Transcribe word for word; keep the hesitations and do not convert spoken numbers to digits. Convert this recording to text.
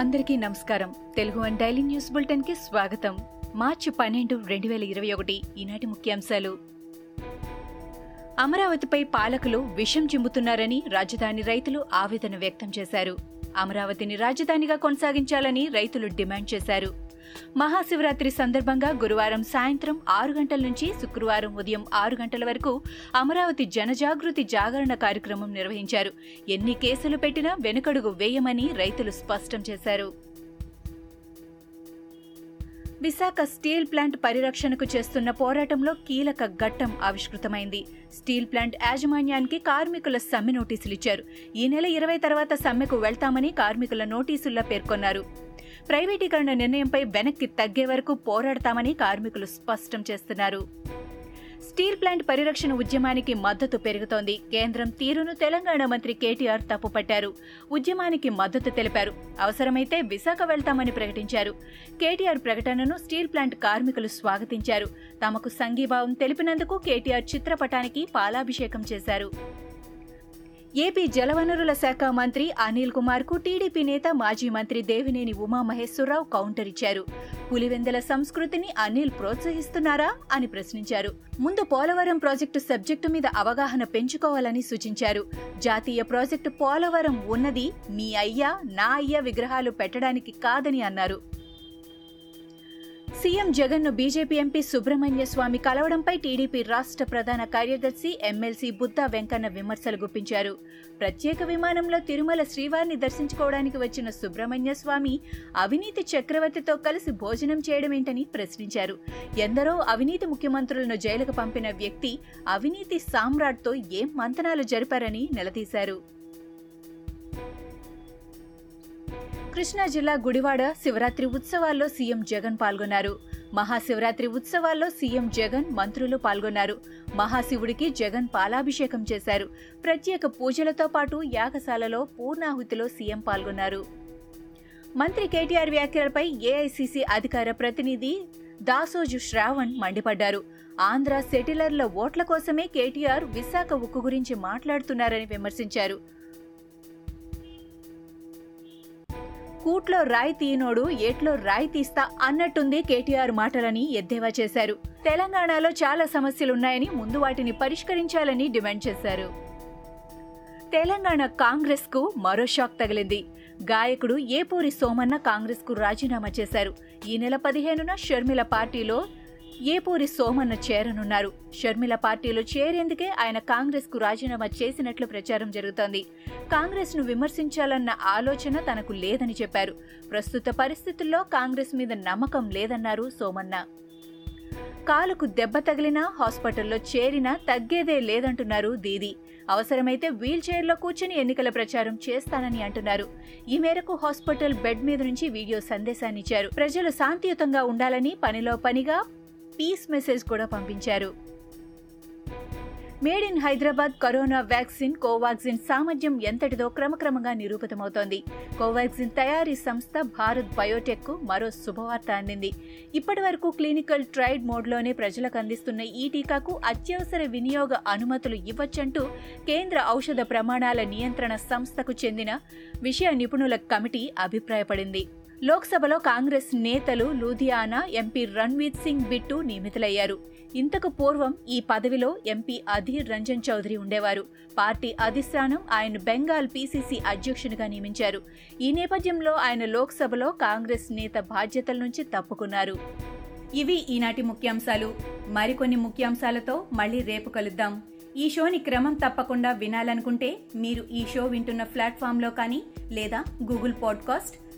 అందరికీ నమస్కారం. Telugu and daily news bulletin కి స్వాగతం. మార్చి పన్నెండు రెండు వేల ఇరవై ఒకటి ఈనాటి ముఖ్యాంశాలు. అమరావతిపై పాలకులు విషం చిమ్ముతున్నారని రాజధాని రైతులు ఆవేదన వ్యక్తం చేశారు. అమరావతిని రాజధానిగా కొనసాగించాలని రైతులు డిమాండ్ చేశారు. మహాశివరాత్రి సందర్భంగా గురువారం సాయంత్రం ఆరు గంటల నుంచి శుక్రవారం ఉదయం ఆరు గంటల వరకు అమరావతి జనజాగృతి జాగరణ కార్యక్రమం నిర్వహించారు. ఎన్ని కేసులు పెట్టినా వెనుకడుగు వేయమని రైతులు స్పష్టం చేశారు. విశాఖ స్టీల్ ప్లాంట్ పరిరక్షణకు చేస్తున్న పోరాటంలో కీలక ఘట్టం ఆవిష్కృతమైంది. స్టీల్ ప్లాంట్ యాజమాన్యానికి కార్మికుల సమ్మె నోటీసులిచ్చారు. ఈ నెల ఇరవై తర్వాత సమ్మెకు వెళ్తామని కార్మికుల నోటీసుల్లో పేర్కొన్నారు. ప్రైవేటీకరణ నిర్ణయంపై వెనక్కి తగ్గే వరకు పోరాడతామని కార్మికులు స్పష్టం చేస్తున్నారు. స్టీల్ ప్లాంట్ పరిరక్షణ ఉద్యమానికి మద్దతు పెరుగుతోంది. కేంద్రం తీరును తెలంగాణ మంత్రి కేటీఆర్ తప్పుపట్టారు. ఉద్యమానికి మద్దతు తెలిపారు. అవసరమైతే విశాఖ వెళ్తామని ప్రకటించారు. కేటీఆర్ ప్రకటనను స్టీల్ ప్లాంట్ కార్మికులు స్వాగతించారు. తమకు సంఘీభావం తెలిపినందుకు కేటీఆర్ చిత్రపటానికి పాలాభిషేకం చేశారు. ఏపీ జలవనరుల శాఖ మంత్రి అనిల్ కుమార్ కు టీడీపీ నేత మాజీ మంత్రి దేవినేని ఉమామహేశ్వరరావు కౌంటర్ ఇచ్చారు. పులివెందల సంస్కృతిని అనిల్ ప్రోత్సహిస్తున్నారా అని ప్రశ్నించారు. ముందు పోలవరం ప్రాజెక్టు సబ్జెక్టు మీద అవగాహన పెంచుకోవాలని సూచించారు. జాతీయ ప్రాజెక్టు పోలవరం ఉన్నది మీ అయ్యా నా అయ్యా విగ్రహాలు పెట్టడానికి కాదని అన్నారు. సీఎం జగన్ ను బీజేపీ ఎంపీ సుబ్రహ్మణ్య స్వామి కలవడంపై టీడీపీ రాష్ట్ర ప్రధాన కార్యదర్శి ఎమ్మెల్సీ బుద్దా వెంకన్న విమర్శలు గుప్పించారు. ప్రత్యేక విమానంలో తిరుమల శ్రీవారిని దర్శించుకోవడానికి వచ్చిన సుబ్రహ్మణ్య స్వామి అవినీతి చక్రవర్తితో కలిసి భోజనం చేయడమేంటని ప్రశ్నించారు. ఎందరో అవినీతి ముఖ్యమంత్రులను జైలుకు పంపిన వ్యక్తి అవినీతి సామ్రాట్తో ఏం మంతనాలు జరిపారని నిలదీశారు. కృష్ణా జిల్లా గుడివాడ శివరాత్రి ఉత్సవాల్లో సీఎం జగన్ పాల్గొన్నారు. మహాశివరాత్రి ఉత్సవాల్లో సీఎం జగన్ మంత్రులు పాల్గొన్నారు. మహాశివుడికి జగన్ పాలాభిషేకం చేశారు. ప్రత్యేక పూజలతో పాటు యాగశాలలో పూర్ణాహుతిలో సీఎం పాల్గొన్నారు. మంత్రి కేటీఆర్ వ్యాఖ్యలపై ఏఐసీసీ అధికార ప్రతినిధి దాసోజు శ్రావణ్ మండిపడ్డారు. ఆంధ్ర సెటిలర్ల ఓట్ల కోసమే కేటీఆర్ విశాఖ ఉక్కు గురించి మాట్లాడుతున్నారని విమర్శించారు. కూట్లో రాయి తీయనోడు ఏట్లో రాయి తీస్తా అన్నట్టుంది కేటీఆర్ మాటలని ఎద్దేవా చేశారు. తెలంగాణలో చాలా సమస్యలున్నాయని ముందు వాటిని పరిష్కరించాలని డిమాండ్ చేశారు. తెలంగాణ కాంగ్రెస్ కు మరో షాక్ తగిలింది. గాయకుడు ఏపూరి సోమన్న కాంగ్రెస్ కు రాజీనామా చేశారు. ఈ నెల పదిహేనున షర్మిల పార్టీలో ఏపూరి సోమన్న చేరనున్నారు. షర్మిల పార్టీలో చేరేందుకే ఆయన కాంగ్రెస్ కు రాజీనామా చేసినట్లు ప్రచారం జరుగుతోంది. కాంగ్రెస్ ను విమర్శించాలన్న ఆలోచన తనకు లేదని చెప్పారు. ప్రస్తుత పరిస్థితుల్లో కాంగ్రెస్ మీద నమ్మకం లేదన్నారు సోమన్న. కాలుకు దెబ్బ తగిలినా హాస్పిటల్లో చేరినా తగ్గేదే లేదంటున్నారు దీది. అవసరమైతే వీల్ చైర్లో కూర్చుని ఎన్నికల ప్రచారం చేస్తానని అంటున్నారు. ఈ మేరకు హాస్పిటల్ బెడ్ మీద నుంచి వీడియో సందేశాన్నిచ్చారు. ప్రజలు శాంతియుతంగా ఉండాలని పనిలో పనిగా పీస్ మెసేజ్ కూడా పంపించారు. Made in Hyderabad corona vaccine Covaxin సామర్థ్యం ఎంతటిదో క్రమక్రమంగా నిరూపితమవుతోంది. కోవాక్సిన్ తయారీ సంస్థ భారత్ బయోటెక్ కు మరో శుభవార్త అందింది. ఇప్పటి వరకు క్లినికల్ ట్రయల్ మోడ్లోనే ప్రజలకు అందిస్తున్న ఈ టీకాకు అత్యవసర వినియోగ అనుమతులు ఇవ్వచ్చంటూ కేంద్ర ఔషధ ప్రమాణాల నియంత్రణ సంస్థకు చెందిన విషయ నిపుణుల కమిటీ అభిప్రాయపడింది. లోక్సభలో కాంగ్రెస్ నేతలు లూధియానా ఎంపీ రణ్వీర్ సింగ్ బిట్టు నియమితులయ్యారు. ఇంతకు పూర్వం ఈ పదవిలో ఎంపీ అధీర్ రంజన్ చౌదరి ఉండేవారు. పార్టీ అధిష్టానం ఆయన బెంగాల్ పీసీసీ అధ్యక్షునిగా నియమించారు. ఈ నేపథ్యంలో ఆయన లోక్సభలో కాంగ్రెస్ నేత బాధ్యతల నుంచి తప్పుకున్నారు. ఇవి ఈనాటి ముఖ్యాంశాలు. మరికొన్ని ముఖ్యాంశాలతో మళ్ళీ రేపు కలుద్దాం. ఈ షోని క్రమం తప్పకుండా వినాలనుకుంటే మీరు ఈ షో వింటున్న ప్లాట్ఫామ్లో కానీ లేదా గూగుల్ పాడ్కాస్ట్,